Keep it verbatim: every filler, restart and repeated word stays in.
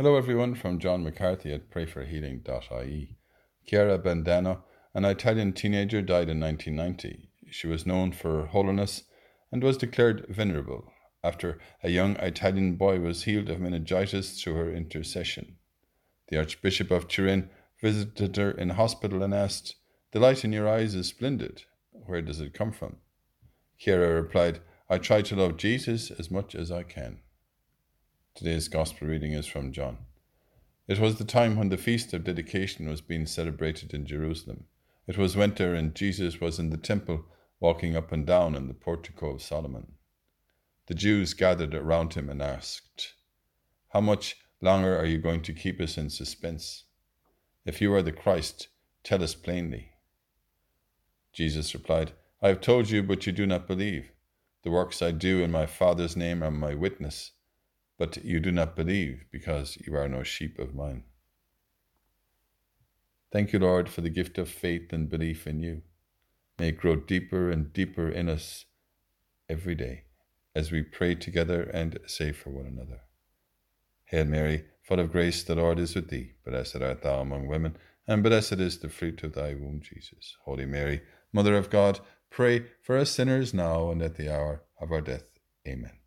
Hello everyone from John McCarthy at Pray For Healing dot I E. Chiara Badano, an Italian teenager, died in nineteen ninety. She was known for her holiness and was declared venerable after a young Italian boy was healed of meningitis through her intercession. The Archbishop of Turin visited her in hospital and asked, "The light in your eyes is splendid. Where does it come from?" Chiara replied, "I try to love Jesus as much as I can." Today's Gospel reading is from John. It was the time when the feast of dedication was being celebrated in Jerusalem. It was winter, and Jesus was in the temple, walking up and down in the portico of Solomon. The Jews gathered around him and asked, "How much longer are you going to keep us in suspense? If you are the Christ, tell us plainly." Jesus replied, "I have told you, but you do not believe. The works I do in my Father's name are my witness. But you do not believe, because you are no sheep of mine." Thank you, Lord, for the gift of faith and belief in you. May it grow deeper and deeper in us every day, as we pray together and say for one another. Hail Mary, full of grace, the Lord is with thee. Blessed art thou among women, and blessed is the fruit of thy womb, Jesus. Holy Mary, Mother of God, pray for us sinners now and at the hour of our death. Amen.